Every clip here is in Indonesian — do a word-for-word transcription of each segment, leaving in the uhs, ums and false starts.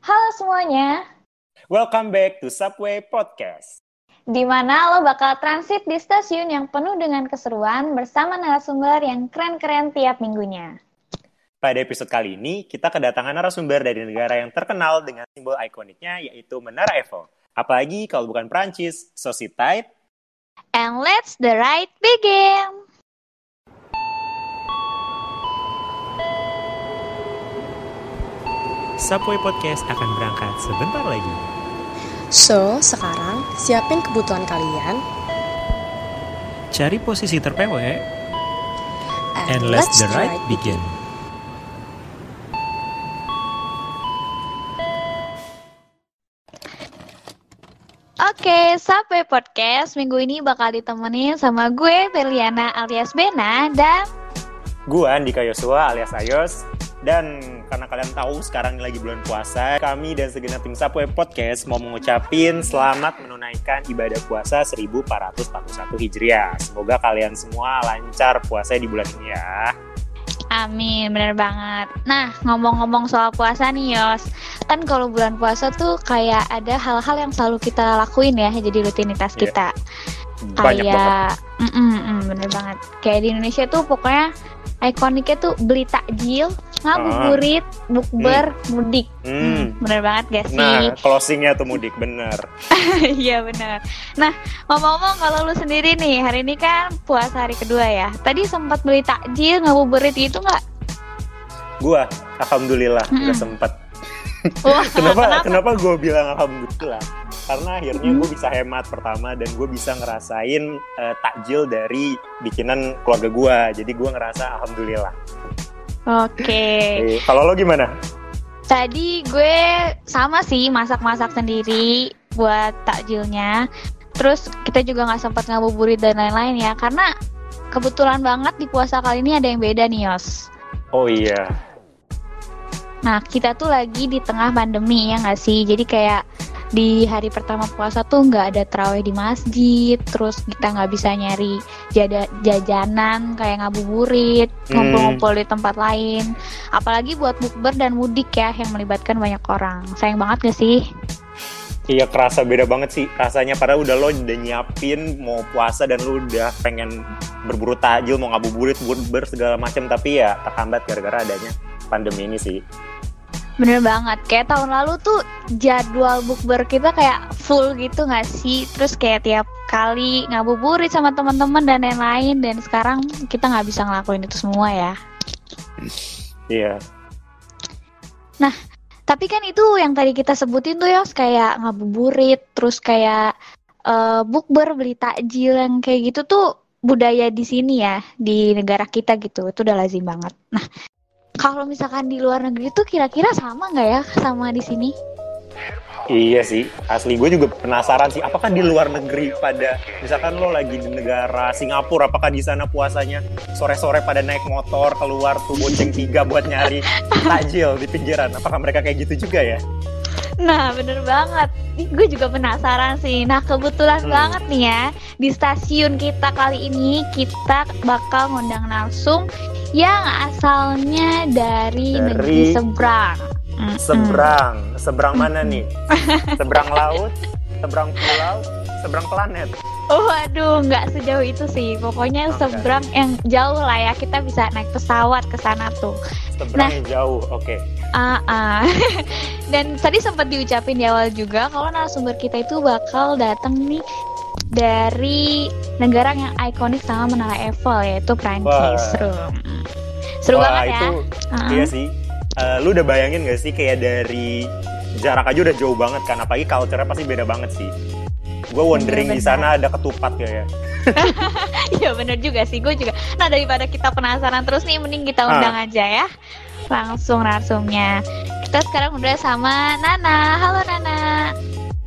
Halo semuanya. Welcome back to Subway Podcast. Di mana lo bakal transit di stasiun yang penuh dengan keseruan bersama narasumber yang keren-keren tiap minggunya. Pada episode kali ini, kita kedatangan narasumber dari negara yang terkenal dengan simbol ikoniknya yaitu Menara Eiffel. Apalagi kalau bukan Perancis, so sit tight. And let's the ride begin. Subway Podcast akan berangkat sebentar lagi. So, sekarang siapin kebutuhan kalian. Cari posisi terpewek. And, And let's the ride begin. Oke, Subway Podcast minggu ini bakal ditemenin sama gue, Beliana alias Bena, dan gue, Andika Yosua alias Ayos. Dan karena kalian tahu sekarang ini lagi bulan puasa, kami dan segenap tim Subway Podcast mau mengucapin selamat menunaikan ibadah puasa seribu empat ratus empat puluh satu Hijriah. Semoga kalian semua lancar puasanya di bulan ini ya. Amin, benar banget. Nah, ngomong-ngomong soal puasa nih Yos, kan kalau bulan puasa tuh kayak ada hal-hal yang selalu kita lakuin ya, jadi rutinitas yeah. kita. Banyak kayak, banget. Mm-mm, bener banget. Kayak di Indonesia tuh pokoknya ikoniknya tuh beli takjil, ngabuburit, bukber, hmm. mudik. Hmm. Bener banget gak sih? Nah, closingnya tuh mudik, bener. Iya bener. Nah, ngomong-ngomong kalau lu sendiri nih, hari ini kan puasa hari kedua ya. Tadi sempat beli takjil, ngabuburit gitu gak? Gua, alhamdulillah, hmm. gak sempet. Wah, kenapa, kenapa? kenapa gue bilang alhamdulillah? Karena akhirnya gue bisa hemat pertama, dan gue bisa ngerasain uh, takjil dari bikinan keluarga gue. Jadi gue ngerasa alhamdulillah. Oke. Okay. Kalau lo gimana? Tadi gue sama sih, masak-masak sendiri buat takjilnya. Terus kita juga gak sempat ngabuburit dan lain-lain ya, karena kebetulan banget di puasa kali ini ada yang beda nih Yos. Oh iya. Nah, kita tuh lagi di tengah pandemi ya nggak sih? Jadi kayak di hari pertama puasa tuh nggak ada tarawih di masjid, terus kita nggak bisa nyari jajanan kayak ngabuburit, hmm. ngumpul-ngumpul di tempat lain. Apalagi buat bukber dan mudik ya yang melibatkan banyak orang. Sayang banget nggak sih? Iya, kerasa beda banget sih rasanya, padahal udah lo udah nyiapin mau puasa dan lo udah pengen berburu tajil, mau ngabuburit, bukber segala macam, tapi ya terhambat gara-gara adanya pandemi ini sih. Bener banget, kayak tahun lalu tuh jadwal bukber kita kayak full gitu gak sih? Terus kayak tiap kali ngabuburit sama teman-teman dan lain-lain, dan sekarang kita gak bisa ngelakuin itu semua ya. Iya. Yeah. Nah, tapi kan itu yang tadi kita sebutin tuh Yos, kayak ngabuburit, terus kayak uh, bukber, beli takjil yang kayak gitu tuh budaya di sini ya, di negara kita gitu, itu udah lazim banget. Nah, kalau misalkan di luar negeri tuh kira-kira sama nggak ya sama di sini? Iya sih, asli gue juga penasaran sih. Apakah di luar negeri pada, misalkan lo lagi di negara Singapura, apakah di sana puasanya sore-sore pada naik motor keluar tuh bonceng tiga buat nyari takjil di pinggiran? Apakah mereka kayak gitu juga ya? Nah, bener banget. Gue juga penasaran sih. Nah, kebetulan hmm. banget nih ya, di stasiun kita kali ini kita bakal ngundang langsung yang asalnya dari, dari negeri seberang. Seberang, seberang mana nih? Seberang laut, seberang pulau, seberang planet. Oh, aduh, nggak sejauh itu sih. Pokoknya okay. seberang yang jauh lah ya. Kita bisa naik pesawat ke sana tuh. Seberang nah, yang jauh, oke. Okay. Uh, uh. Dan tadi sempat diucapin di awal juga kalau narasumber kita itu bakal datang nih dari negara yang ikonik sama Menara Eiffel, yaitu Perancis. Seru. Seru Wah, banget ya. Itu, uh-huh. Iya sih. Uh, lu udah bayangin gak sih kayak dari jarak aja udah jauh banget kan, apalagi culture-nya pasti beda banget sih. Gue wondering di sana ada ketupat ya ya. Iya bener juga sih, gue juga. Nah, daripada kita penasaran terus nih, mending kita undang uh. aja ya. Langsung narasumnya. Kita sekarang udah sama Nana. Halo Nana.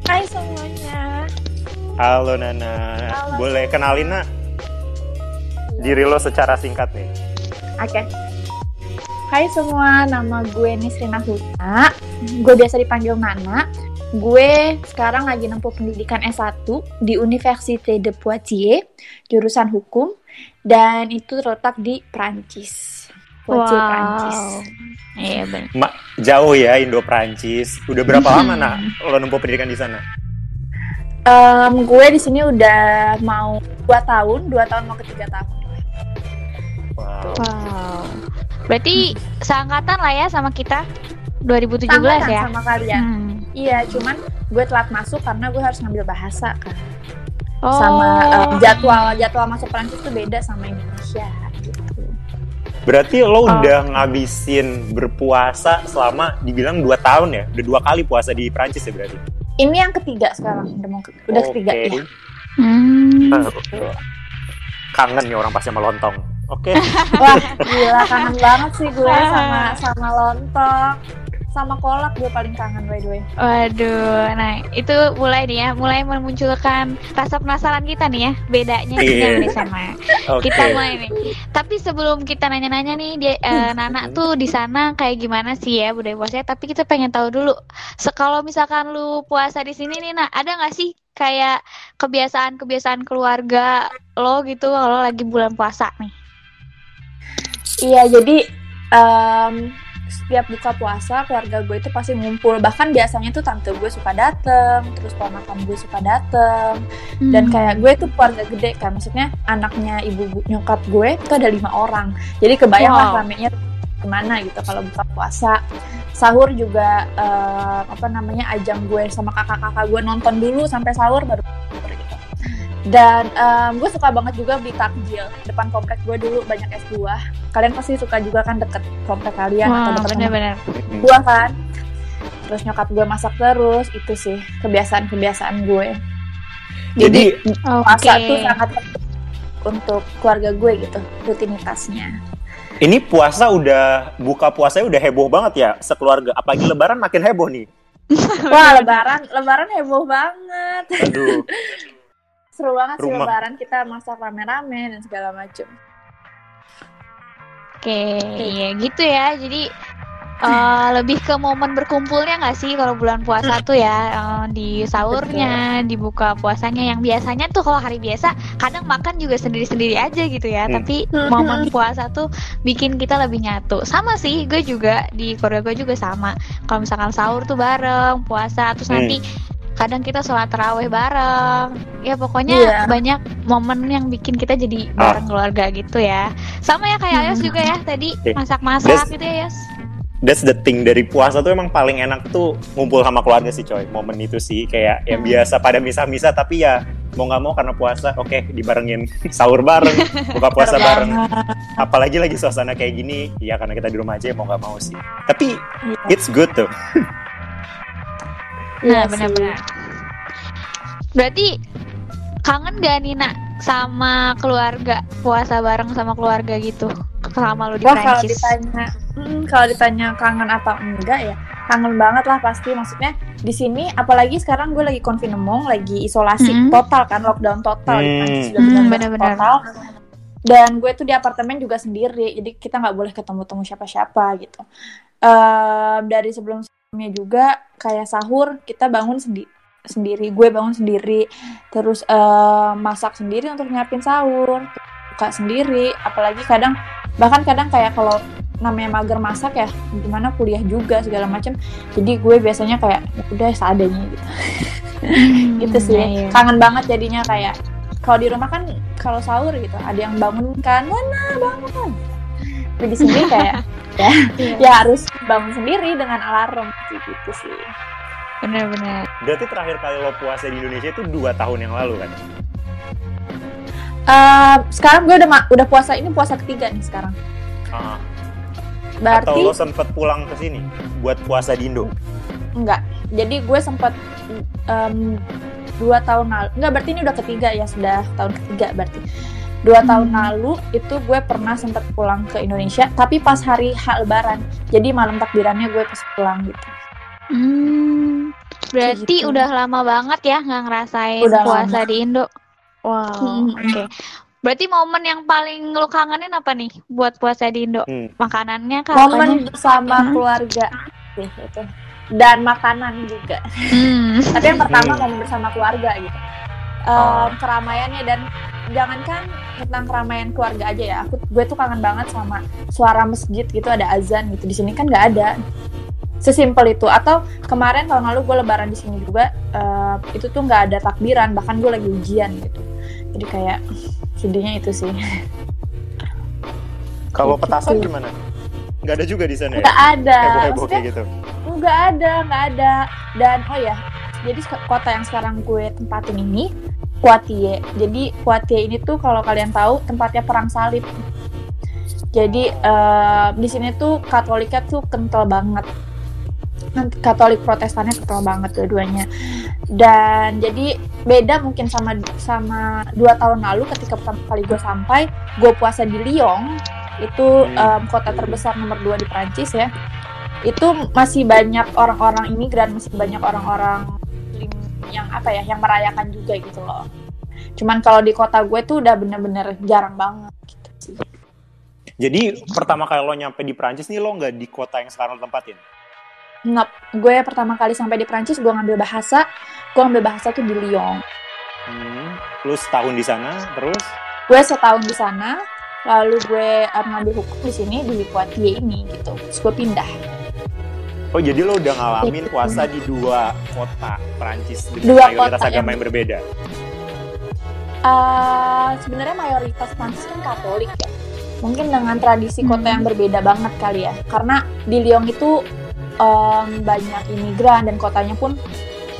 Hai semuanya. Halo Nana. Halo. Boleh kenalin Nak diri lo secara singkat nih. Oke. Okay. Hai semua, nama gue nih Srina Huta. Gue biasa dipanggil Nana. Gue sekarang lagi nempuh pendidikan S satu di Université de Poitiers, jurusan hukum, dan itu terletak di Perancis. Poitiers, wow. Perancis. Iya benar. Ma- jauh ya Indo Perancis. Udah berapa hmm. lama nak lo nempuh pendidikan di sana? Um, gue di sini udah mau dua tahun, dua tahun mau ke tiga tahun. Wow. wow. Berarti hmm. seangkatan lah ya sama kita. dua ribu tujuh belas Tangkatan ya? Sama kalian. Hmm. Iya, cuman gue telat masuk karena gue harus ngambil bahasa kan. Oh. Sama uh, jadwal jadwal masuk Perancis tuh beda sama Indonesia gitu. Berarti lo udah oh. ngabisin berpuasa selama dibilang dua tahun ya? Udah dua kali puasa di Perancis ya berarti? Ini yang ketiga sekarang, udah, ke- udah okay. ketiga ya. Hmm. Kangen nih orang pasti sama lontong. Oke. Okay. Wah, gila kangen banget sih gue sama sama lontong. Sama kolak gue paling kangen by the way. Waduh, nah itu mulai nih ya, mulai memunculkan rasa penasaran kita nih ya, bedanya yeah. nih sama okay. kita mulai nih. Tapi sebelum kita nanya-nanya nih, dia, uh, Nana tuh di sana kayak gimana sih ya budaya puasanya? Tapi kita pengen tahu dulu. Kalau misalkan lu puasa di sini nih, nah ada nggak sih kayak kebiasaan-kebiasaan keluarga lo gitu kalau lagi bulan puasa nih? Iya, jadi. Um... Setiap buka puasa, keluarga gue itu pasti ngumpul. Bahkan biasanya tuh tante gue suka dateng, terus ponakan gue suka dateng. Hmm. Dan kayak gue tuh keluarga gede kan, maksudnya anaknya ibu nyokap gue itu ada lima orang. Jadi kebayang wow. lah ramenya kemana gitu kalau buka puasa. Sahur juga, uh, apa namanya, ajang gue sama kakak-kakak gue nonton dulu sampai sahur baru gitu. Dan um, gue suka banget juga beli takjil. Depan komplek gue dulu banyak es buah. Kalian pasti suka juga kan deket komplek kalian wow, atau dekat buah kan. Terus nyokap gue masak terus. Itu sih kebiasaan-kebiasaan gue. Jadi puasa okay. tuh sangat penting untuk keluarga gue gitu, rutinitasnya. Ini puasa udah, buka puasanya udah heboh banget ya sekeluarga. Apalagi lebaran makin heboh nih. Wah lebaran, lebaran heboh banget. Aduh. Seru banget sih lebaran, kita masak rame-rame dan segala macem. Oke, iya gitu ya. Jadi uh, lebih ke momen berkumpulnya nggak sih kalau bulan puasa tuh ya, uh, di sahurnya, betul. Di buka puasanya. Yang biasanya tuh kalau hari biasa kadang makan juga sendiri-sendiri aja gitu ya. Hmm. Tapi momen puasa tuh bikin kita lebih nyatu. Sama sih, gue juga di Korea gue juga sama. Kalau misalkan sahur tuh bareng, puasa terus hmm. nanti. Kadang kita sholat tarawih bareng. Ya pokoknya yeah. banyak momen yang bikin kita jadi bareng ah. keluarga gitu ya. Sama ya kayak hmm. Ayos juga ya tadi okay. masak-masak that's, gitu ya Ayos. That's the thing, dari puasa tuh emang paling enak tuh ngumpul sama keluarga sih coy. Momen itu sih kayak yang hmm. biasa pada misah-misah. Tapi ya mau gak mau karena puasa oke okay, dibarengin sahur bareng, buka puasa bareng. Apalagi lagi suasana kayak gini. Ya karena kita di rumah aja mau gak mau sih. Tapi yeah. it's good tuh. Nah, ya, benar-benar. Berarti kangen gak Nina sama keluarga, puasa bareng sama keluarga gitu? Selama lu di Wah, Perancis. Kalau ditanya, hmm, kalau ditanya kangen apa enggak ya? Kangen banget lah pasti. Maksudnya di sini apalagi sekarang gue lagi confinement, lagi isolasi mm-hmm. total kan, lockdown total mm. di Perancis sudah mm, benar-benar total. Dan gue tuh di apartemen juga sendiri, jadi kita nggak boleh ketemu-temu siapa-siapa gitu. Uh, dari sebelum juga kayak sahur kita bangun sendi- sendiri, gue bangun sendiri, terus uh, masak sendiri untuk nyiapin sahur, buka sendiri, apalagi kadang bahkan kadang kayak kalau namanya mager masak ya, gimana kuliah juga segala macam, jadi gue biasanya kayak udah seadanya gitu, hmm, gitu sih, ya, ya. Kangen banget jadinya kayak kalau di rumah kan kalau sahur gitu ada yang bangun kan, mana bangun, tapi di sini kayak ya, yeah. ya harus bangun sendiri dengan alarm gitu sih. Benar-benar. Berarti terakhir kali lo puasa di Indonesia itu dua tahun yang lalu kan? Uh, sekarang gue udah ma- udah puasa ini puasa ketiga nih sekarang. Ah. Berarti. Atau lo sempet pulang ke sini buat puasa di Indo? Enggak. Jadi gue sempet um, dua tahun lalu. Enggak, berarti ini udah ketiga ya, sudah tahun ketiga berarti. Dua hmm. tahun lalu itu gue pernah sempat pulang ke Indonesia, tapi pas hari H lebaran, jadi malam takbirannya gue pas pulang gitu. Hmm, berarti gitu. Udah lama banget ya nggak ngerasain udah puasa lama. Di Indo. Wow. Hmm. Oke. Okay. Berarti momen yang paling lo kangenin apa nih buat puasa di Indo? Hmm. Makanannya kan? Momen bersama hmm. keluarga. Gitu. Dan makanan juga. Hmm. Tapi yang pertama hmm. momen bersama keluarga gitu. Um, keramaiannya dan Jangankan tentang keramaian keluarga aja ya, aku gue tuh kangen banget sama suara masjid gitu, ada azan gitu. Di sini kan nggak ada. Sesimpel itu. Atau kemarin tahun lalu gue lebaran di sini juga, uh, itu tuh nggak ada takbiran, bahkan gue lagi ujian gitu. Jadi kayak sedihnya itu sih. Kalau petasan gimana? Nggak ada juga di sana ya? Nggak ada. Heboh-heboh kayak gitu. Nggak ada, nggak ada. Dan oh ya, jadi kota yang sekarang gue tempatin ini Quartier. Jadi Quartier ini tuh kalau kalian tahu tempatnya perang salib. Jadi eh, di sini tuh Katoliknya tuh kental banget. Katolik Protestannya kental banget dua-duanya. Dan jadi beda mungkin sama sama dua tahun lalu ketika pertama kali gue sampai, gue puasa di Lyon. Itu eh, kota terbesar nomor dua di Perancis ya. Itu masih banyak orang-orang imigran, masih banyak orang-orang yang apa ya, yang merayakan juga gitu loh. Cuman kalau di kota gue tuh udah bener-bener jarang banget gitu sih. Jadi pertama kali lo nyampe di Perancis nih, lo nggak di kota yang sekarang lo tempatin? Nope, gue pertama kali sampai di Perancis gue ngambil bahasa, gue ngambil bahasa tuh di Lyon. Hmm, lo setahun di sana terus? Gue setahun di sana, lalu gue ngambil hukum di sini di Poitiers ini gitu, terus gue pindah. Oh, jadi lo udah ngalamin puasa di dua kota Perancis dengan dua mayoritas kota agama yang berbeda? Uh, sebenarnya mayoritas Perancis kan Katolik ya. Mungkin dengan tradisi kota yang berbeda banget kali ya. Karena di Lyon itu um, banyak imigran dan kotanya pun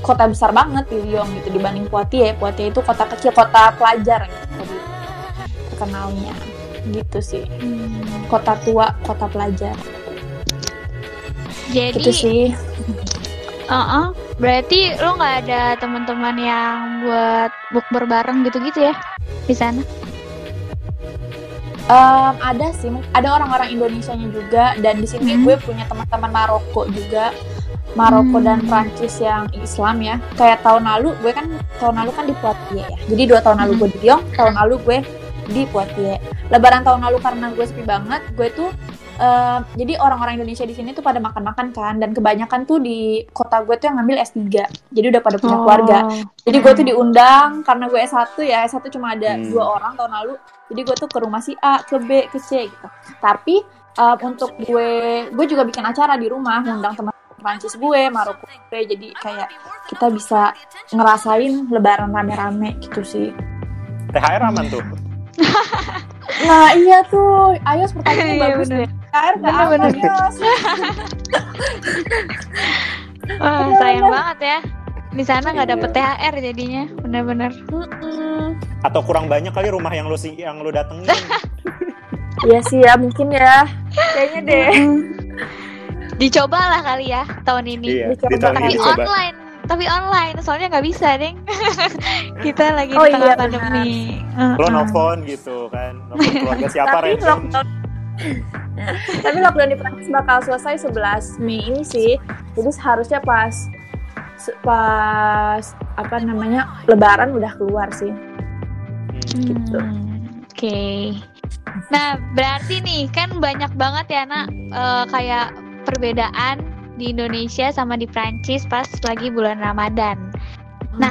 kota besar banget di Lyon gitu dibanding Poitiers. Poitiers itu kota kecil, kota pelajar gitu terkenalnya. Gitu sih. Hmm. Kota tua, kota pelajar. Jadi, gitu sih. Uh-uh, berarti lo nggak ada teman-teman yang buat bukber bareng gitu-gitu ya di sana? Um, ada sih, ada orang-orang Indonesianya juga, dan di sini hmm. gue punya teman-teman Maroko juga, Maroko hmm. dan Prancis yang Islam ya. Kayak tahun lalu, gue kan tahun lalu kan di Poitiers ya. Jadi dua tahun hmm. lalu gue di Giong, tahun lalu gue di Poitiers. Lebaran tahun lalu karena gue sepi banget, gue tuh Uh, jadi orang-orang Indonesia di sini tuh pada makan-makan kan, dan kebanyakan tuh di kota gue tuh yang ngambil S tiga, jadi udah pada punya oh. keluarga. Jadi gue tuh diundang karena gue S satu ya, S satu cuma ada hmm. dua orang tahun lalu. Jadi gue tuh ke rumah si A, ke B, ke C gitu. Tapi uh, untuk gue, gue juga bikin acara di rumah, ngundang teman Perancis gue, Maroko gue. Jadi kayak kita bisa ngerasain Lebaran rame-rame gitu sih. T H R aman tuh. Nah iya tuh, ayo pertanyaannya bagus deh. T H R gak aman, Yos. Oh, sayang banget ya, di sana nggak dapet T H R jadinya, benar-benar. Atau kurang banyak kali rumah yang lo si yang lo datengin. Iya sih ya, mungkin ya, kayaknya deh. Dicobalah kali ya tahun ini. Iya, dicoba tapi online. Tapi online, soalnya nggak bisa, Deng. Kita lagi oh, di tengah iya, pandemi. Lo nelfon gitu kan, nelfon keluarga siapa, Renson? Tapi lockdown di Perancis bakal selesai sebelas Mei ini sih. Jadi seharusnya pas pas apa namanya Lebaran udah keluar sih. Hmm, gitu. Oke. Okay. Nah, berarti nih kan banyak banget ya, Nak, uh, kayak perbedaan di Indonesia sama di Prancis pas lagi bulan Ramadan. Nah,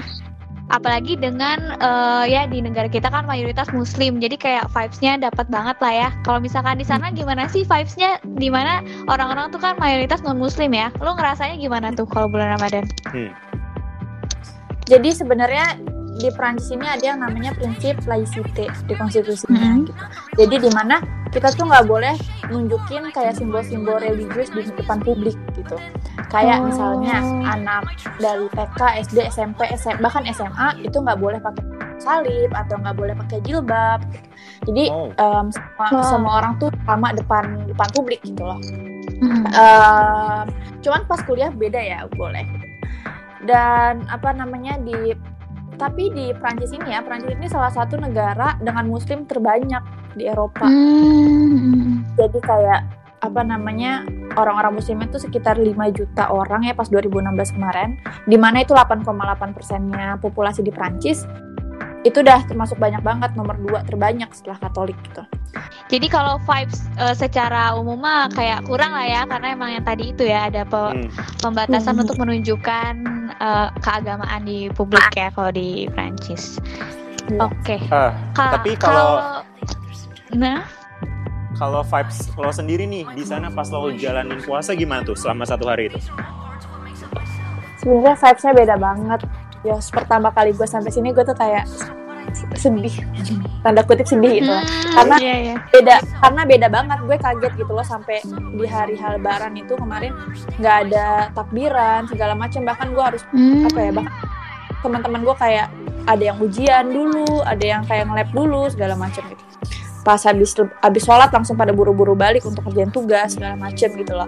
apalagi dengan uh, ya di negara kita kan mayoritas Muslim, jadi kayak vibes-nya dapat banget lah ya. Kalau misalkan di sana gimana sih vibes-nya? Di mana orang-orang tuh kan mayoritas non-Muslim ya. Lo ngerasanya gimana tuh kalau bulan Ramadan? Hmm. Jadi sebenarnya di Prancis ini ada yang namanya prinsip laïcité di konstitusinya. Mm-hmm. Gitu. Jadi di mana kita tuh nggak boleh nunjukin kayak simbol-simbol religius di depan publik gitu. Kayak oh. misalnya anak dari T K, S D, S M P, S M, bahkan S M A itu nggak boleh pakai salib atau nggak boleh pakai jilbab. Jadi oh. um, semua, oh. semua orang tuh sama depan depan publik gitu loh. Mm-hmm. Um, cuman pas kuliah beda ya boleh. Dan apa namanya di Tapi di Perancis ini ya, Perancis ini salah satu negara dengan Muslim terbanyak di Eropa. Hmm. Jadi kayak apa namanya orang-orang Muslimnya itu sekitar lima juta orang ya pas dua ribu enam belas kemarin. Di mana itu delapan koma delapan persennya populasi di Perancis. Itu udah termasuk banyak banget, nomor dua terbanyak setelah Katolik gitu. Jadi kalau vibes uh, secara umum mah kayak kurang lah ya, karena emang yang tadi itu ya ada pe- hmm. pembatasan hmm. untuk menunjukkan uh, keagamaan di publik ya kalau di Prancis. Oke. Okay. Uh, Ka- tapi kalau nah kalau vibes lo sendiri nih di sana pas lo jalanin puasa gimana tuh selama satu hari itu? Sebenarnya vibes-nya beda banget. Ya pertama kali gue sampai sini gue tuh kayak sedih, tanda kutip sedih gitu loh. Karena yeah, yeah. beda, karena beda banget. Gue kaget gitu loh sampai di hari Lebaran itu kemarin nggak ada takbiran segala macam. Bahkan gue harus mm. apa ya? Bahkan teman-teman gue kayak ada yang ujian dulu, ada yang kayak nge-lab dulu segala macam gitu. Pas habis habis sholat langsung pada buru-buru balik untuk kerjain tugas segala macam gitu loh.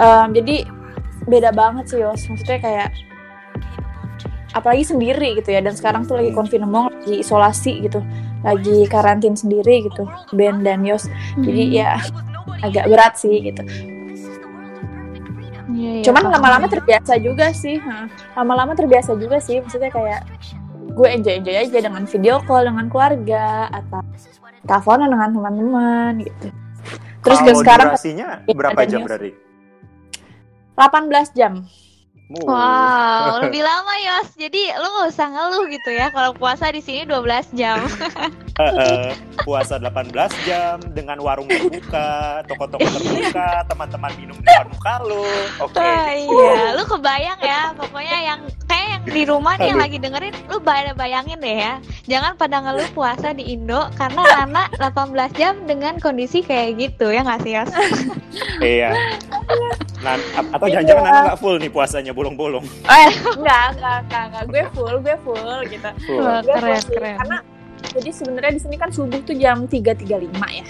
Um, jadi beda banget sih Yos. Maksudnya kayak apalagi sendiri gitu ya, dan sekarang tuh lagi confinement, lagi isolasi gitu, lagi karantin sendiri gitu, Ben dan Yos. Jadi hmm. ya agak berat sih gitu. Ya, ya, Cuman paham. lama-lama terbiasa juga sih, ha. lama-lama terbiasa juga sih. Maksudnya kayak gue enjoy-enjoy aja dengan video call dengan keluarga atau teleponan dengan teman-teman gitu. Terus kalau sekarang durasinya berapa jam Yos? Berarti? delapan belas jam. Wow, lebih lama Yos. Jadi lu nggak usah ngeluh gitu ya. Kalau puasa di sini dua belas jam. uh, uh, puasa delapan belas jam dengan warung terbuka, toko-toko terbuka, teman-teman minum di warung kalu. Oke. Okay. Oh, iya, lu kebayang ya. Pokoknya yang kayak yang di rumah nih yang lagi dengerin, lu bayangin deh ya. Jangan pada ngeluh puasa di Indo karena anak delapan belas jam dengan kondisi kayak gitu ya nggak sih Yos? Iya. Nah, atau jangan-jangan Nana nggak full nih puasanya, bolong-bolong. Eh, nggak, nggak, nggak. Gue full, gue full gitu. Full. Gue keren, full, keren. Karena jadi sebenarnya di sini kan subuh tuh jam tiga tiga puluh lima ya.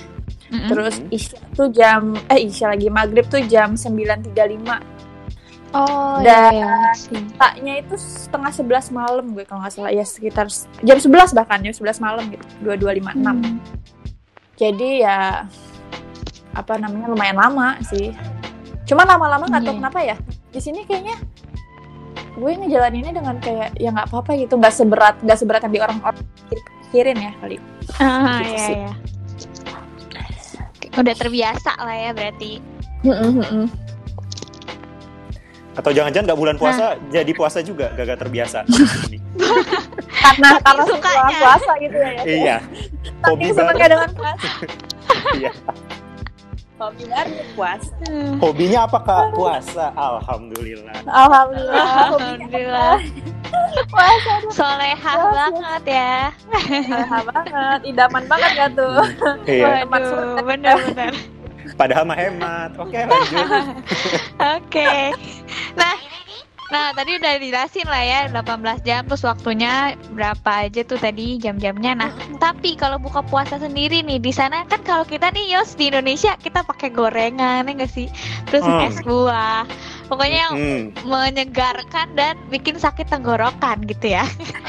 Mm-hmm. Terus isya tuh jam, eh isya lagi maghrib tuh jam sembilan tiga puluh lima. Oh. Dan iya. Dan taknya itu setengah sebelas malam gue kalau nggak salah ya, sekitar jam sebelas bahkan ya, sebelas malam gitu, dua dua lima enam. Hmm. Jadi ya apa namanya lumayan lama sih. Cuman lama-lama nggak tahu yeah. kenapa ya di sini kayaknya gue ngejalaninnya dengan kayak ya nggak apa-apa gitu, nggak seberat nggak seberat yang di orang-orang pikirin ya kali. Ah gitu ya ya. Udah terbiasa lah ya berarti. Mm-mm-mm. Atau jangan-jangan nggak bulan puasa nah. jadi puasa juga gak terbiasa. Karena kalau sukanya puasa gitu ya. Iya. Tapi senangnya dengan puasa. Iya. Hobi baru puasa. Hobinya apa Kak? Puasa. Alhamdulillah. Alhamdulillah. Alhamdulillah. Puasa. Solehah banget ya. Solehah banget. Idaman banget ya tuh. Iya. Waduh, benar-benar. Padahal mah hemat. Oke, lanjut. Oke. Nah, nah tadi udah dijelasin lah ya delapan belas jam terus waktunya berapa aja tuh tadi jam-jamnya. Nah, tapi kalau buka puasa sendiri nih di sana kan kalau kita nih Yos di Indonesia kita pakai gorengan ya enggak sih? Terus mm. es buah. Pokoknya yang mm. menyegarkan dan bikin sakit tenggorokan gitu ya.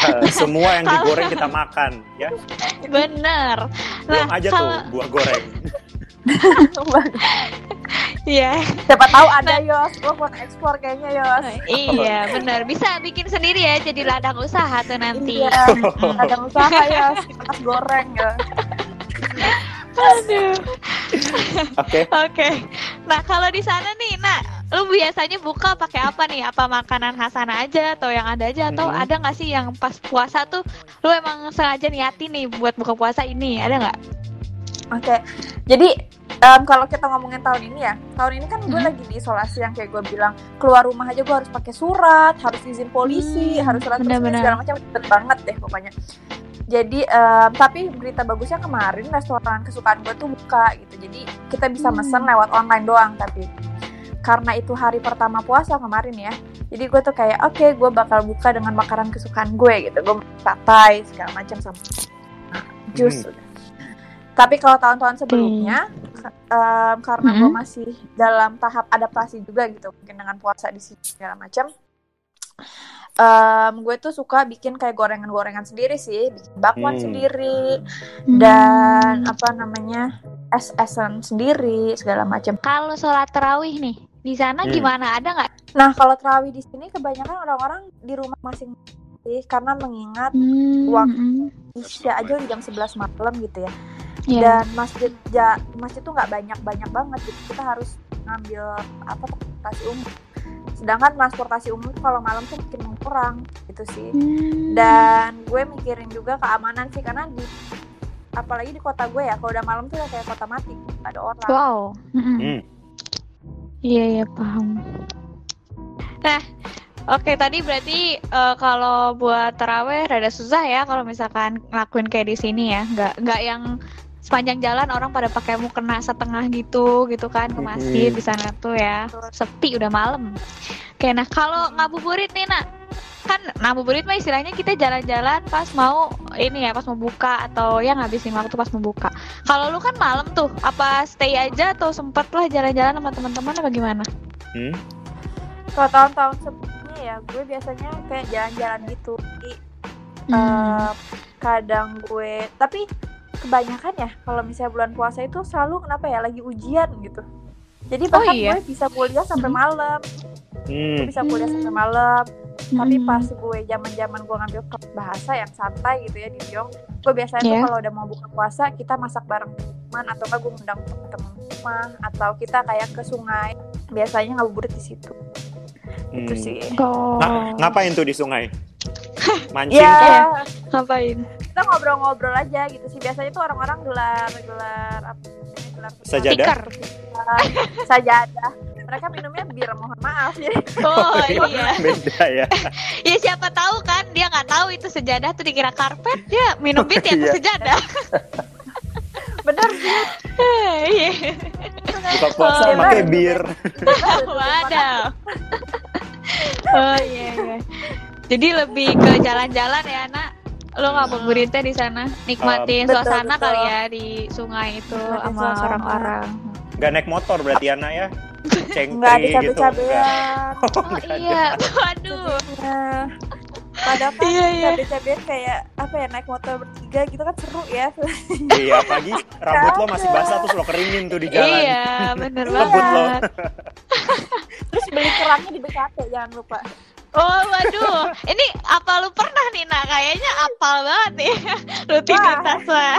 Uh, semua yang digoreng kita makan ya. Bener. Nah, aja kalau... tuh buah goreng. Iya, yeah. Siapa tahu ada Yos, gue mau ekspor kayaknya Yos. Iya, benar, bisa bikin sendiri ya, jadi ladang usaha tuh nanti. Iya, ladang usaha Yos, es goreng ya. Aduh. Oke. Okay. Oke. Okay. Nah, kalau di sana nih, nah, lu biasanya buka pakai apa nih? Apa makanan khas sana aja atau yang ada aja atau hmm. ada nggak sih yang pas puasa tuh lu emang sengaja niatin nih buat buka puasa ini? Ada nggak? Oke. Okay. Jadi Um, kalau kita ngomongin tahun ini ya, tahun ini kan gue hmm. lagi di isolasi yang kayak gue bilang keluar rumah aja gue harus pakai surat, harus izin polisi, hmm, harus surat segala macam, ribet banget deh pokoknya. Jadi um, tapi berita bagusnya kemarin restoran kesukaan gue tuh buka gitu, jadi kita bisa mesen hmm. lewat online doang tapi karena itu hari pertama puasa kemarin ya, jadi gue tuh kayak oke okay, gue bakal buka dengan makanan kesukaan gue gitu, gue patai segala macam sama jus. Hmm. Tapi kalau tahun-tahun sebelumnya, hmm. um, karena hmm. gue masih dalam tahap adaptasi juga gitu, mungkin dengan puasa di sini segala macam, um, gue tuh suka bikin kayak gorengan-gorengan sendiri sih, bikin bakwan hmm. sendiri hmm. dan apa namanya es-esan sendiri segala macam. Kalau sholat tarawih nih di sana hmm. gimana? Ada nggak? Nah kalau tarawih di sini kebanyakan orang-orang di rumah masing-masing karena mengingat hmm. waktu isya aja jam sebelas malam gitu ya. Yeah. Dan masjid ja, masjid tuh nggak banyak banyak banget, gitu. Kita harus ngambil apa transportasi umum. Sedangkan transportasi umum kalau malam tuh makin mengurang gitu sih. Hmm. Dan gue mikirin juga keamanan sih, karena di apalagi di kota gue ya, kalau udah malam tuh udah kayak kota mati, gak ada orang. Wow. Mm-hmm. Iya iya paham. Nah, oke okay, tadi berarti uh, kalau buat tarawih rada susah ya kalau misalkan ngelakuin kayak di sini ya, nggak nggak yang sepanjang jalan orang pada pakai mukena setengah gitu gitu kan ke masjid mm-hmm. di sana tuh ya, sepi udah malam. Oke, nah kalau ngabuburit nih nak, kan ngabuburit mah istilahnya kita jalan-jalan pas mau ini ya, pas mau buka atau ya ngabisin waktu pas mau buka. Kalau lu kan malam tuh, apa stay aja atau sempet lah jalan-jalan sama teman-teman apa gimana? Hmm? Kalau tahun-tahun sebelumnya ya, gue biasanya kayak jalan-jalan gitu. Jadi, hmm. uh, kadang gue, tapi kebanyakan ya kalau misalnya bulan puasa itu selalu kenapa ya lagi ujian gitu. Jadi bahkan oh, iya? gue bisa kuliah sampai hmm. malam. Hmm. Gue bisa kuliah sampai malam. Hmm. Tapi pas gue zaman-zaman gue ngambil bahasa yang santai gitu ya di Giong, gue biasanya yeah. tuh kalau udah mau buka puasa kita masak bareng teman, atau nggak gue ngundang teman rumah, atau kita kayak ke sungai. Biasanya ngabuburit di situ. Hmm. Itu sih. Oh. Nah, ngapain tuh di sungai? Mancing yeah. kan? Ngapain? Kita ngobrol-ngobrol aja gitu sih. Biasanya tuh orang-orang gelar-gelar apa? Gelar sajadah. Sajadah. Mereka minumnya bir, mohon maaf. Jadi, oh iya. Beda ya. Ya siapa tahu kan, dia nggak tahu itu sejadah tuh dikira karpet, dia minum bir ya itu sejadah. Bener sih. Iya. Buka puasa oh, pakai bir. Waduh. Oh iya. iya. Jadi lebih ke jalan-jalan ya nak. Lo ngabuburitnya di sana, nikmatin um, suasana betul, betul. kali ya di sungai itu sama orang-orang. Gak naik motor berarti Ana ya? Cengkri nggak ada cabai-cabean gitu. oh, oh iya waduh padahal kan iya, iya. cabai-cabean kayak apa ya, naik motor bertiga gitu kan seru ya. Iya, pagi rambut lo masih basah terus lo keringin tuh di jalan. Iya bener banget lo. Terus beli kerangnya di B K T jangan lupa. Oh waduh, ini apa lu pernah nih nak, kayaknya apal banget nih rutinitasnya.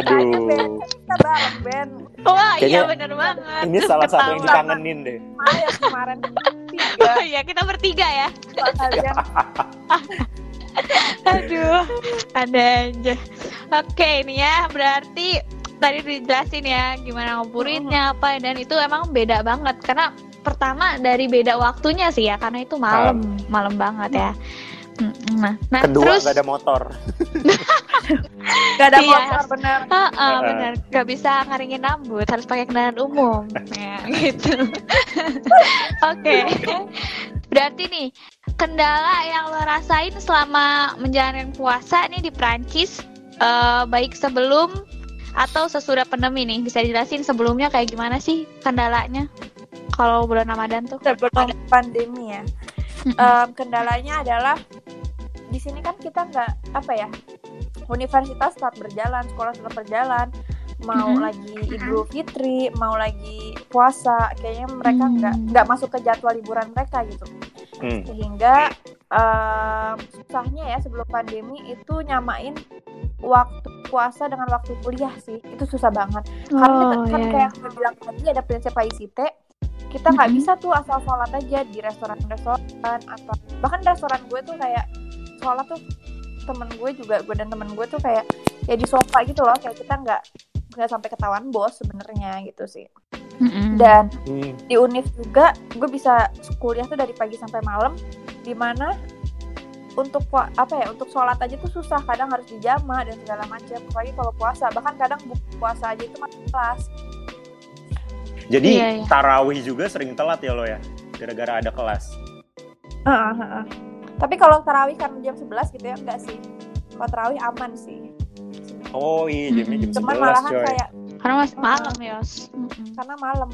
Aduh. Kita bareng Ben. Wah kayaknya, iya benar banget. Ini salah satu yang dikangenin deh. Iya kemarin bertiga. Oh iya kita bertiga ya. Aduh, ada aja. Oke nih ya, berarti tadi dijelasin ya gimana ngabuburitnya apa, dan itu emang beda banget karena pertama dari beda waktunya sih ya, karena itu malam, um. malam banget ya. Nah, nah kedua, terus gak ada motor. Gak ada iya. motor benar. Heeh, uh, uh, benar. Gak bisa ngaringin rambut, harus pakai kendaraan umum. Ya, gitu. Oke. Berarti nih, kendala yang lo rasain selama menjalani puasa nih di Perancis, uh, baik sebelum atau sesudah pandemi nih, bisa dijelasin sebelumnya kayak gimana sih kendalanya? Kalau bulan Ramadan tuh sebelum pandemi ya, um, kendalanya adalah di sini kan kita nggak apa ya, universitas tetap berjalan, sekolah tetap berjalan, mau mm-hmm. lagi Idul Fitri, mau lagi puasa, kayaknya mereka nggak mm. nggak masuk ke jadwal liburan mereka gitu, mm. sehingga um, susahnya ya sebelum pandemi itu nyamain waktu puasa dengan waktu kuliah sih, itu susah banget. Oh, karena kita, yeah. kan kayak yang bilang tadi ada prinsip laïcité. Kita nggak mm-hmm. bisa tuh asal sholat aja di restoran-restoran, atau bahkan restoran gue tuh kayak sholat tuh temen gue juga, gue dan temen gue tuh kayak ya di sofa gitu loh, kayak kita nggak nggak sampai ketahuan bos sebenarnya gitu sih. Mm-hmm. Dan mm. di univ juga gue bisa kuliah tuh dari pagi sampai malam, dimana untuk apa ya, untuk sholat aja tuh susah, kadang harus dijama dan segala macam, apalagi kalau puasa, bahkan kadang buku puasa aja itu masih kelas. Jadi iya, iya. tarawih juga sering telat ya lo ya, gara-gara ada kelas. Uh, uh, uh. Tapi kalau tarawih kan jam sebelas gitu ya, enggak sih. Kalau tarawih aman sih. Oh iya, jamnya jam Cuman sebelas malahan coy. Kayak, karena masih uh, malam ya. Karena malam.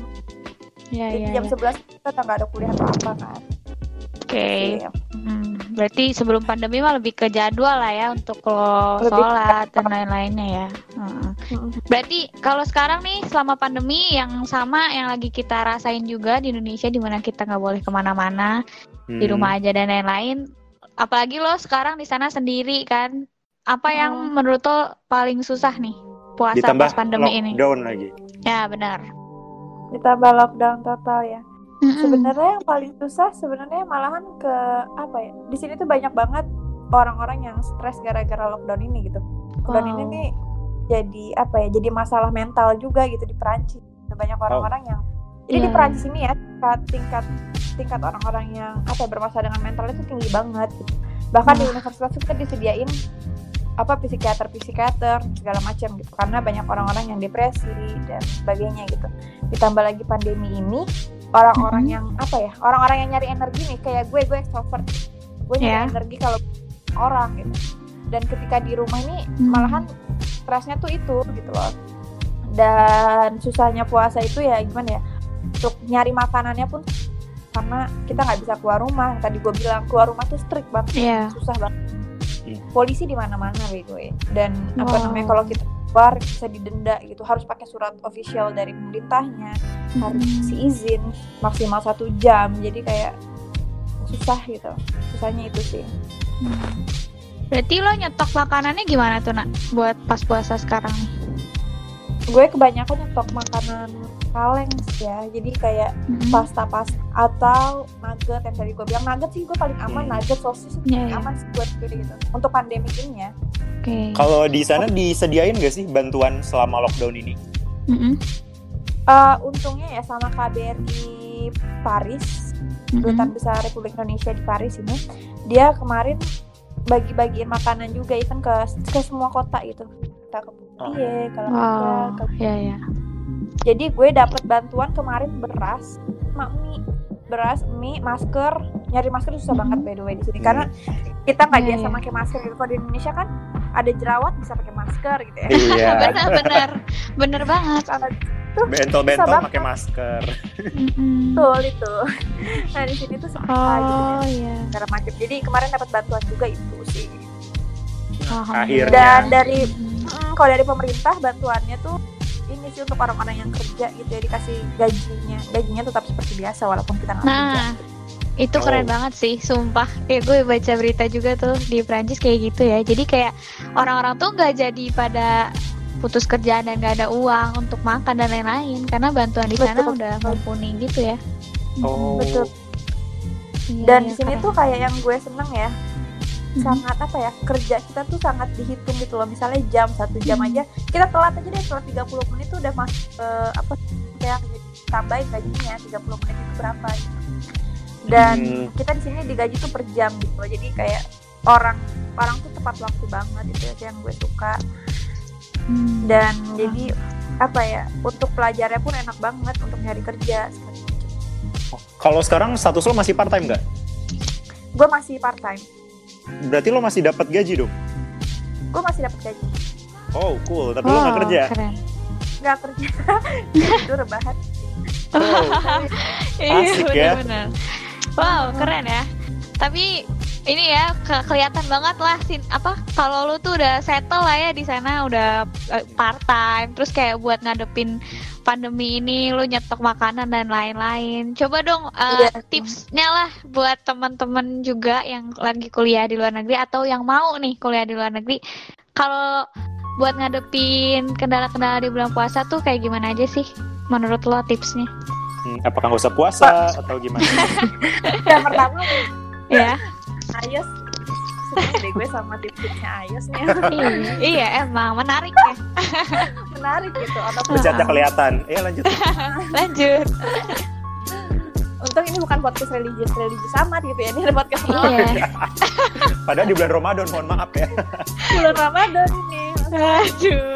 Iya, jadi iya, jam iya. sebelas kita nggak ada kuliah atau apa kan. Oke, okay. hmm, berarti sebelum pandemi mah lebih ke jadwal lah ya untuk lo sholat dan lain-lainnya ya. Hmm. Berarti kalau sekarang nih selama pandemi yang sama yang lagi kita rasain juga di Indonesia, di mana kita nggak boleh kemana-mana, hmm. di rumah aja dan lain-lain. Apalagi lo sekarang di sana sendiri kan, apa yang hmm. menurut lo paling susah nih puasa ditambah pas pandemi ini? Ditambah lockdown lagi. Ya benar. Ditambah lockdown total ya. Mm-hmm. Sebenarnya yang paling susah sebenarnya malahan ke apa ya? Di sini tuh banyak banget orang-orang yang stres gara-gara lockdown ini gitu. Lockdown wow. ini nih jadi apa ya? Jadi masalah mental juga gitu di Perancis. Banyak orang-orang yang jadi yeah. di Perancis ini ya tingkat tingkat orang-orang yang apa bermasalah dengan mentalnya itu tinggi banget gitu. Bahkan oh. di universitas kita disediain apa psikiater-psikiater segala macam gitu karena banyak orang-orang yang depresi dan sebagainya gitu. Ditambah lagi pandemi ini orang-orang mm-hmm. yang apa ya orang-orang yang nyari energi nih kayak gue gue extrovert gue nyari yeah. energi kalau orang gitu dan ketika di rumah ini mm-hmm. malahan stresnya tuh itu gitu loh dan susahnya puasa itu ya gimana ya untuk nyari makanannya pun karena kita nggak bisa keluar rumah tadi gue bilang keluar rumah tuh strict banget yeah. susah banget polisi di mana-mana bego ya dan wow. apa namanya kalau kita keluar bisa didenda gitu harus pakai surat official dari pemerintahnya mm-hmm. harus si izin maksimal satu jam jadi kayak susah gitu susahnya itu sih. Hmm. Berarti lo nyetok makanannya gimana tuh nak buat pas puasa sekarang? Gue kebanyakan nyetok makanan kaleng sih ya jadi kayak mm-hmm. pasta-pasta atau nugget yang tadi gue bilang nugget sih gue paling aman yeah. nugget sosis itu yeah, paling yeah. aman sih buat gue gitu untuk pandemi ini ya. Okay. Kalau di sana disediain gak sih bantuan selama lockdown ini? Mm-hmm. Uh, untungnya ya sama K B R I Paris mm-hmm. Dutaan Besar Republik Indonesia di Paris ini dia kemarin bagi-bagiin makanan juga even ke ke semua kota gitu kita ke Quartier oh. kalau wow. ada ke yeah, yeah. Jadi gue dapet bantuan kemarin beras, mak mie, beras, mie, masker. Nyari masker susah mm-hmm. banget by the way di sini karena kita nggak yeah, biasa yeah. pakai masker gitu. Kalau di Indonesia kan ada jerawat bisa pakai masker gitu ya. Iya. Benar-benar, benar banget. Tuh, bentol-bentol pakai masker. Mm-hmm. Tuh itu. Nah di sini tuh susah oh, gitu. Oh iya. Yeah. Karena macet. Jadi kemarin dapat bantuan juga itu sih. Oh, akhirnya. Dan dari mm, kalau dari pemerintah bantuannya tuh. Ini sih untuk orang-orang yang kerja gitu ya dikasih gajinya gajinya tetap seperti biasa walaupun kita nggak nah, kerja itu oh. keren banget sih sumpah ya gue baca berita juga tuh di Perancis kayak gitu ya jadi kayak orang-orang tuh nggak jadi pada putus kerjaan dan nggak ada uang untuk makan dan lain-lain karena bantuan di sana betul. Udah mumpuni gitu ya oh. betul dan ya, di sini keren. Tuh kayak yang gue seneng ya sangat apa ya kerja kita tuh sangat dihitung gitu loh misalnya jam satu jam aja kita telat aja deh telat tiga puluh menit itu udah mas uh, apa kayak tambahin gajinya tiga puluh menit itu berapa gitu. Dan hmm. kita di sini digaji tuh per jam gitu loh jadi kayak orang orang tuh tepat waktu banget itu yang gue suka hmm. dan hmm. jadi apa ya untuk pelajarnya pun enak banget untuk nyari kerja. Kalau sekarang status lo masih part time nggak? Gue masih part time. Berarti lo masih dapat gaji dong? Gue masih dapat gaji. Oh cool, tapi oh, lo nggak kerja? Keren. Nggak kerja, itu rebahan. Oh, asik ya. Bener-bener. Wow keren ya. Tapi ini ya ke- kelihatan banget lah sin apa kalau lo tuh udah settle lah ya di sana udah uh, part time terus kayak buat ngadepin pandemi ini lo nyetok makanan dan lain-lain. Coba dong uh, yeah. tipsnya lah buat teman-teman juga yang lagi kuliah di luar negeri atau yang mau nih kuliah di luar negeri. Kalau buat ngadepin kendala-kendala di bulan puasa tuh kayak gimana aja sih menurut lo tipsnya? Hmm, apakah nggak usah puasa oh. atau gimana? Yang pertama ya. Ayos, seneng deh gue sama tips-tipsnya Ayos nih. Iya emang menarik ya. Menarik gitu. Pecatnya kelihatan. Iya lanjut. Lanjut. Untung ini bukan podcast religius religius amat gitu ya. Ini ada podcast malam. Iya. Padahal di bulan Ramadan mohon maaf ya. Bulan Ramadan ini. Aduh.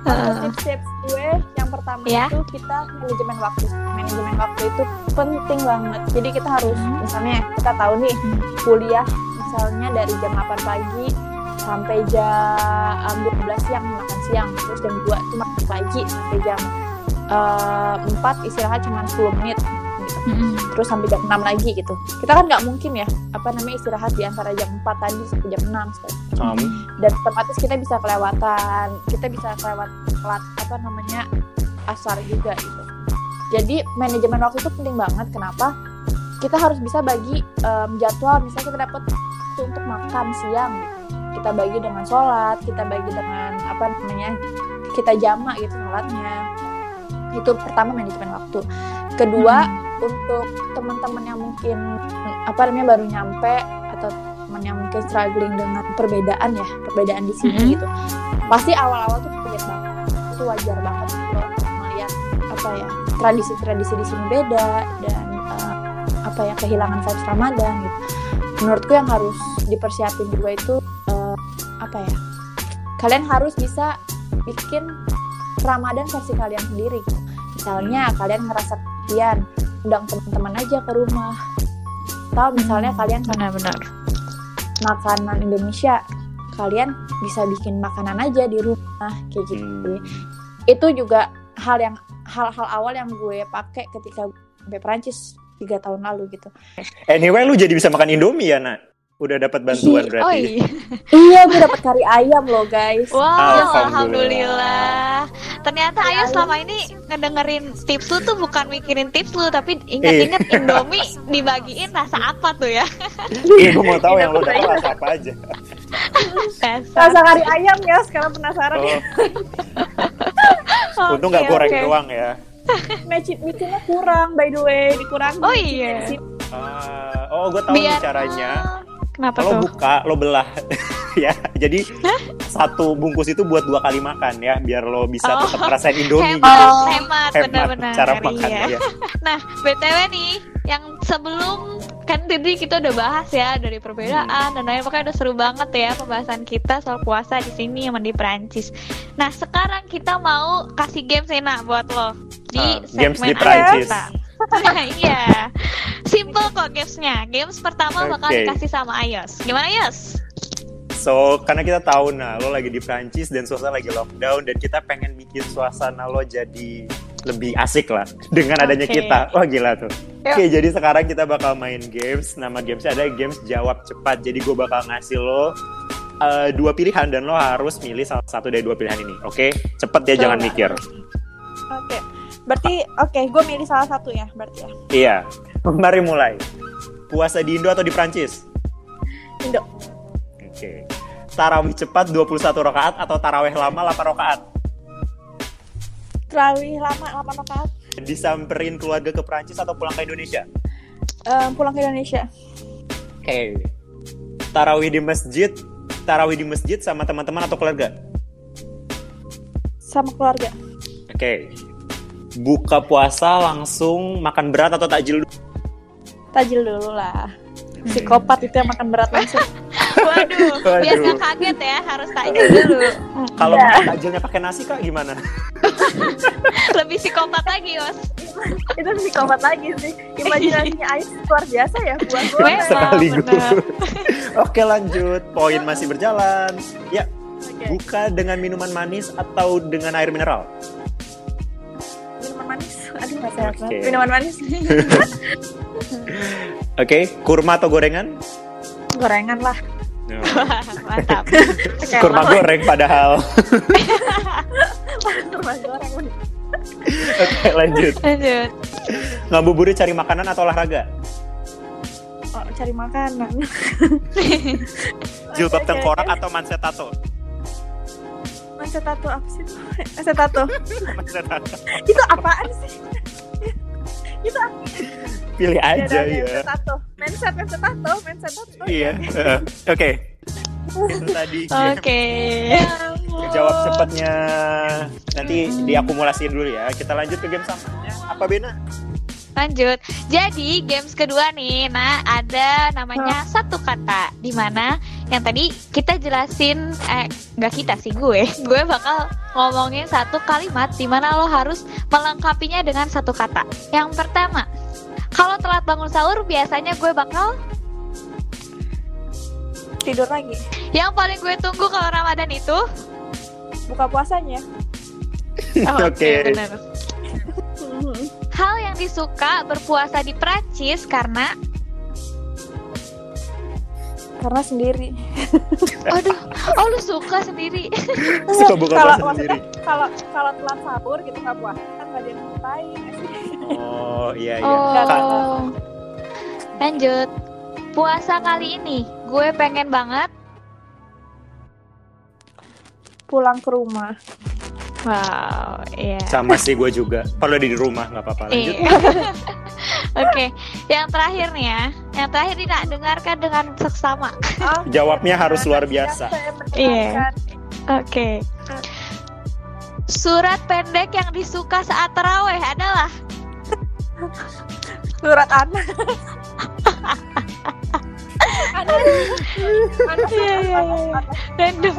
Uh, tips-tips gue yang pertama yeah. itu kita manajemen waktu. Manajemen waktu itu penting banget. Jadi kita harus misalnya kita tahu nih kuliah misalnya dari jam delapan pagi sampai jam dua belas siang makan siang. Terus jam dua itu makan pagi sampai jam uh, empat istirahat cuma sepuluh menit gitu. Mm-hmm. Terus sampai jam enam lagi gitu. Kita kan nggak mungkin ya apa namanya istirahat di antara jam empat tadi sampai jam enam seperti itu. Um. Dan otomatis kita bisa kelewatan, kita bisa kelewat telat apa namanya asar juga gitu. Jadi manajemen waktu itu penting banget. Kenapa? Kita harus bisa bagi um, jadwal. Misalnya kita dapat waktu untuk makan siang, kita bagi dengan sholat, kita bagi dengan apa namanya kita jamak gitu sholatnya. Itu pertama manajemen waktu. Kedua, untuk teman-teman yang mungkin apa namanya baru nyampe atau teman yang mungkin struggling dengan perbedaan ya, perbedaan di sini mm-hmm. gitu. Pasti awal-awal tuh kaget banget. Itu wajar banget kalau melihat apa ya, tradisi-tradisi di sini beda dan uh, apa ya, kehilangan vibes Ramadan gitu. Menurutku yang harus dipersiapin juga itu uh, apa ya? Kalian harus bisa bikin Ramadan versi kalian sendiri. Misalnya kalian ngerasa kesepian, undang teman-teman aja ke rumah. Atau misalnya kalian benar-benar makanan Indonesia, kalian bisa bikin makanan aja di rumah kayak gitu. Itu juga hal yang hal-hal awal yang gue pakai ketika gue sampai Perancis tiga tahun lalu gitu. Anyway, lu jadi bisa makan Indomie ya, Nak? Udah dapat bantuan berarti. Oh, iya, iya gue dapat kari ayam loh, guys. Wow, alhamdulillah. alhamdulillah. Ternyata Ayu selama ini ngedengerin tips lu tuh bukan mikirin tips lu, tapi inget-inget eh. Indomie dibagiin rasa apa tuh ya. Iya, gue mau tahu yang lu dapat rasa apa aja. Rasa kari ayam ya, sekarang penasaran oh. ya. Untung okay, gak goreng okay. doang ya. Magic mixnya kurang, by the way, dikurangin. Oh iya. Uh, oh, gue tahu Biar... caranya. Kenapa lo tuh? Buka, lo belah ya. Jadi satu bungkus itu buat dua kali makan ya, biar lo bisa oh. tetap rasain Indomie. Hemat, gitu. hemat, hemat benar-benar cara makannya. Ya. Nah, B T W nih, yang sebelum kan tadi kita udah bahas ya dari perbedaan hmm. dan lain-lain, makanya udah seru banget ya pembahasan kita soal puasa di sini sama di Perancis. Nah, sekarang kita mau kasih games enak buat lo di uh, games di Perancis. Nah, iya. Simple kok games-nya. Games pertama bakal okay. dikasih sama Ayos. Gimana, Ayos? So, karena kita tahu nah, lo lagi di Prancis dan suasana lagi lockdown dan kita pengen bikin suasana lo jadi lebih asik lah dengan adanya okay. kita. Wah, gila tuh. Oke, okay, jadi sekarang kita bakal main games. Nama games-nya ada games jawab cepat. Jadi gue bakal ngasih lo uh, dua pilihan dan lo harus milih salah satu dari dua pilihan ini. Oke? Okay? Cepet ya, so, jangan mikir. Oke. Okay. Berarti, oke, okay, gue milih salah satu ya, berarti ya? Iya, mari mulai. Puasa di Indo atau di Prancis? Indo. Oke, okay. Tarawih cepat dua puluh satu rakaat atau tarawih lama delapan rakaat? Tarawih lama delapan rakaat. Disamperin keluarga ke Prancis atau pulang ke Indonesia? Uh, pulang ke Indonesia. Oke, okay. Tarawih di masjid, tarawih di masjid sama teman-teman atau keluarga? Sama keluarga. Oke, okay. Buka puasa langsung makan berat atau takjil dulu? Takjil dulu lah. Psikopat itu yang makan berat langsung. Waduh, Waduh. Biasanya kaget ya, harus takjil dulu. Kalau ya. Takjilnya pakai nasi kak gimana? Lebih psikopat lagi, Mas. Itu psikopat lagi sih. Imajinasinya Ais luar biasa ya buat gue. Sekaligus. Oke, lanjut. Poin masih berjalan. Ya. Okay. Buka dengan minuman manis atau dengan air mineral? Manis, aduh nggak sehat banget. Okay. Minuman manis. Oke, okay, kurma atau gorengan? Gorengan lah. No. Mantap. Kurma goreng padahal. Kurma goreng. Oke, okay, lanjut. Lanjut. Ngabuburit cari makanan atau olahraga? Oh, cari makanan. Jilbab tengkorak atau manset tato? Manset tato apa sih itu? Manset tato. Itu apaan sih? Itu apa? Pilih aja ya. Manset tato. Manset manset tato, manset tato. Iya. Oke. Itu tadi. Oke. Jawab cepatnya. Nanti diakumulasiin dulu ya. Kita lanjut ke game samanya. Apa Bena? Lanjut. Jadi games kedua nih, nah ada namanya oh. satu kata, di mana yang tadi kita jelasin, eh nggak kita sih gue, gue bakal ngomongin satu kalimat di mana lo harus melengkapinya dengan satu kata. Yang pertama, kalau telat bangun sahur biasanya gue bakal tidur lagi. Yang paling gue tunggu kalau Ramadan itu buka puasanya. Oh, oke. Okay. Okay, benar. Hal yang disuka berpuasa di Perancis karena karena sendiri. Aduh, oh lu suka sendiri. Suka buka puasa sendiri. Kalau kalau telat sahur gitu nggak puasa kan nggak ada yang ngatain. Oh iya iya. Oh. Lanjut, puasa kali ini gue pengen banget pulang ke rumah. Wow, iya. Yeah. Sama sih gue juga. Kalau di rumah nggak apa-apa, lanjut. Oke, okay. Yang terakhir nih ya. Yang terakhir ini nak dengarkan dengan seksama. Oh, jawabnya harus luar biasa. Iya. Yeah. Oke. Okay. Surat pendek yang disuka saat tarawih adalah surat anak. Anak. Anak. Random.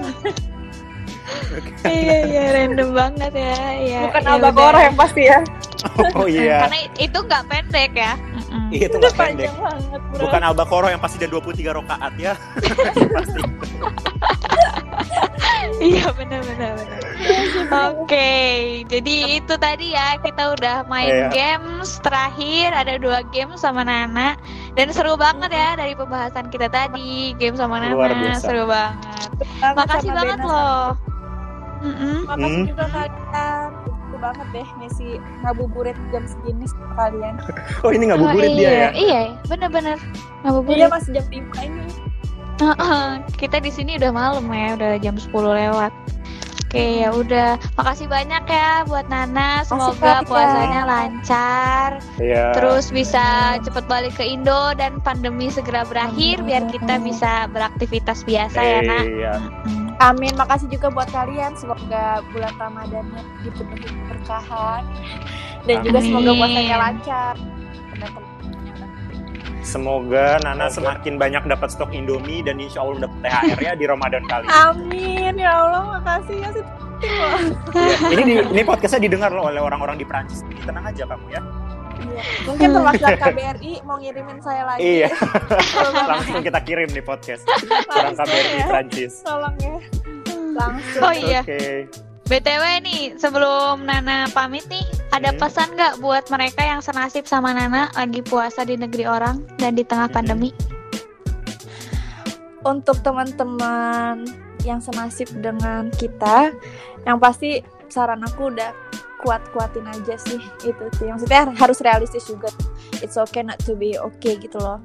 Okay. Iya iya random banget ya. Ya bukan ya, abang orang yang pasti ya. Oh iya. Karena itu nggak pendek ya. Mm-hmm. Iya itu nggak pendek. Banget, bukan abang orang yang pasti dan dua puluh tiga rokaat ya. Pasti. Iya benar-benar. Oke, jadi itu tadi ya kita udah main yeah. games terakhir ada dua game sama Nana dan seru banget ya dari pembahasan kita tadi game sama Nana seru banget. Betul, makasih banget Bena, loh. Mm-hmm. Makasih mm. juga kalian, seru banget deh ngisi ngabuburit jam segini sama kalian. Oh ini ngabuburit oh, iya. dia ya? Iya, benar-benar ngabuburit. Iya masih jam lima ini. Uh-uh. Kita di sini udah malam ya, udah jam sepuluh lewat. Oke, ya udah. Makasih banyak ya buat Nana. Semoga puasanya lancar. Yeah. Terus bisa cepat balik ke Indo dan pandemi segera berakhir biar kita bisa beraktivitas biasa ya, Nak. Iya. Amin. Makasih juga buat kalian. Semoga bulan Ramadannya dipenuhi keberkahan dan amin. Juga semoga puasanya lancar. Semoga Nana semakin banyak dapat stok Indomie dan insya Allah dapat T H R ya di Ramadan kali. Amin ya Allah, makasih ya sih. Ini di, ini podcastnya didengar loh oleh orang-orang di Perancis. Tenang aja kamu ya. Iya. Mungkin perwakilan K B R I mau ngirimin saya lagi. Iya. Langsung kita kirim nih podcast. Orang K B R I ya. Perancis. Tolong ya. Langsung. Oh iya. Okay. B T W nih sebelum Nana pamit nih. Ada pesan nggak buat mereka yang senasib sama Nana lagi puasa di negeri orang dan di tengah pandemi? Untuk teman-teman yang senasib dengan kita, yang pasti saran aku udah kuat-kuatin aja sih itu sih. Maksudnya harus realistis juga. It's okay not to be okay gitu loh.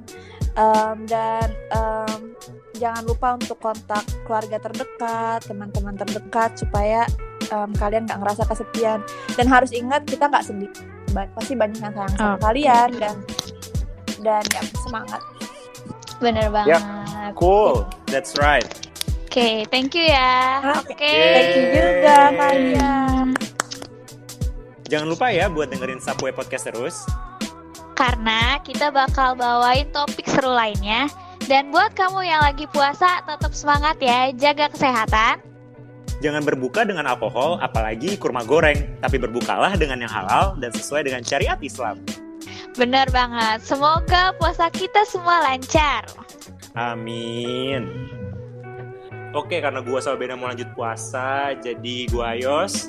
Um, dan um, jangan lupa untuk kontak keluarga terdekat, teman-teman terdekat supaya Um, kalian nggak ngerasa kesepian dan harus ingat kita nggak sendiri ba- pasti banyak yang sayang sama okay. kalian dan dan ya, semangat bener banget yep. Cool that's right oke okay, thank you ya oke okay. okay. Thank you juga Maria jangan lupa ya buat dengerin Subway Podcast terus karena kita bakal bawain topik seru lainnya dan buat kamu yang lagi puasa tetap semangat ya jaga kesehatan. Jangan berbuka dengan alkohol, apalagi kurma goreng. Tapi berbukalah dengan yang halal dan sesuai dengan syariat Islam. Benar banget. Semoga puasa kita semua lancar. Amin. Oke, karena gue sama Bena mau lanjut puasa, jadi gue Ayos.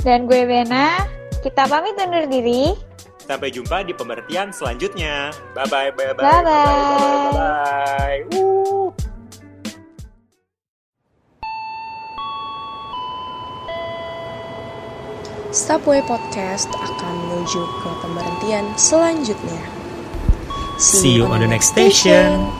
Dan gue Bena. Kita pamit undur diri. Sampai jumpa di pemberhentian selanjutnya. Bye-bye, bye-bye, bye-bye, bye-bye, bye-bye. Woo. Subway Podcast akan menuju ke pemberhentian selanjutnya. See you on the next station.